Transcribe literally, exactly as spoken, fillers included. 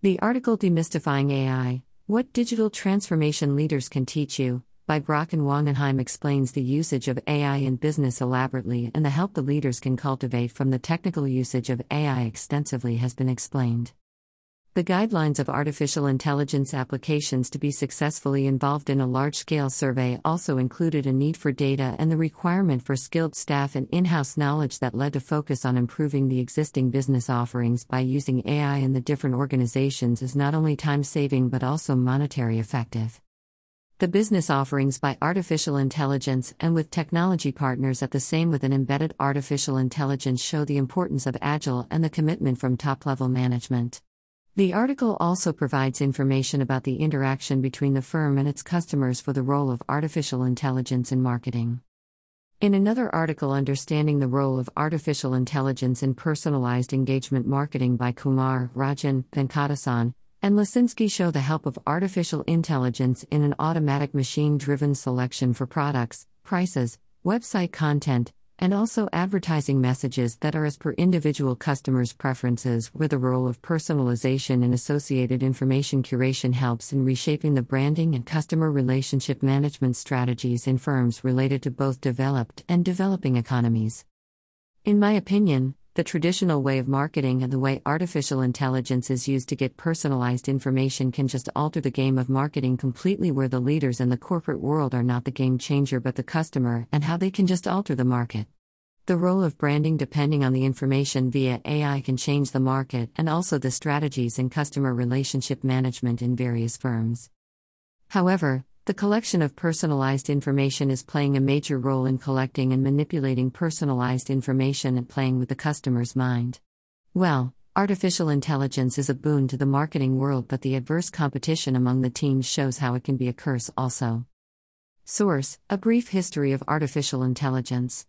The article Demystifying A I, What Digital Transformation Leaders Can Teach You, by Brock and Wangenheim explains the usage of A I in business elaborately, and the help the leaders can cultivate from the technical usage of A I extensively has been explained. The guidelines of artificial intelligence applications to be successfully involved in a large-scale survey also included a need for data and the requirement for skilled staff and in-house knowledge that led to focus on improving the existing business offerings by using A I in the different organizations is not only time-saving but also monetary effective. The business offerings by artificial intelligence and with technology partners at the same with an embedded artificial intelligence show the importance of agile and the commitment from top-level management. The article also provides information about the interaction between the firm and its customers for the role of artificial intelligence in marketing. In another article, Understanding the Role of Artificial Intelligence in Personalized Engagement Marketing by Kumar, Rajan, Venkatasan, and Lasinski show the help of artificial intelligence in an automatic machine-driven selection for products, prices, website content, and also advertising messages that are as per individual customers' preferences, where the role of personalization and associated information curation helps in reshaping the branding and customer relationship management strategies in firms related to both developed and developing economies. In my opinion, the traditional way of marketing and the way artificial intelligence is used to get personalized information can just alter the game of marketing completely, where the leaders and the corporate world are not the game changer but the customer and how they can just alter the market. The role of branding depending on the information via A I can change the market and also the strategies in customer relationship management in various firms. However, the collection of personalized information is playing a major role in collecting and manipulating personalized information and playing with the customer's mind. Well, artificial intelligence is a boon to the marketing world, but the adverse competition among the teams shows how it can be a curse also. Source: A Brief History of Artificial Intelligence.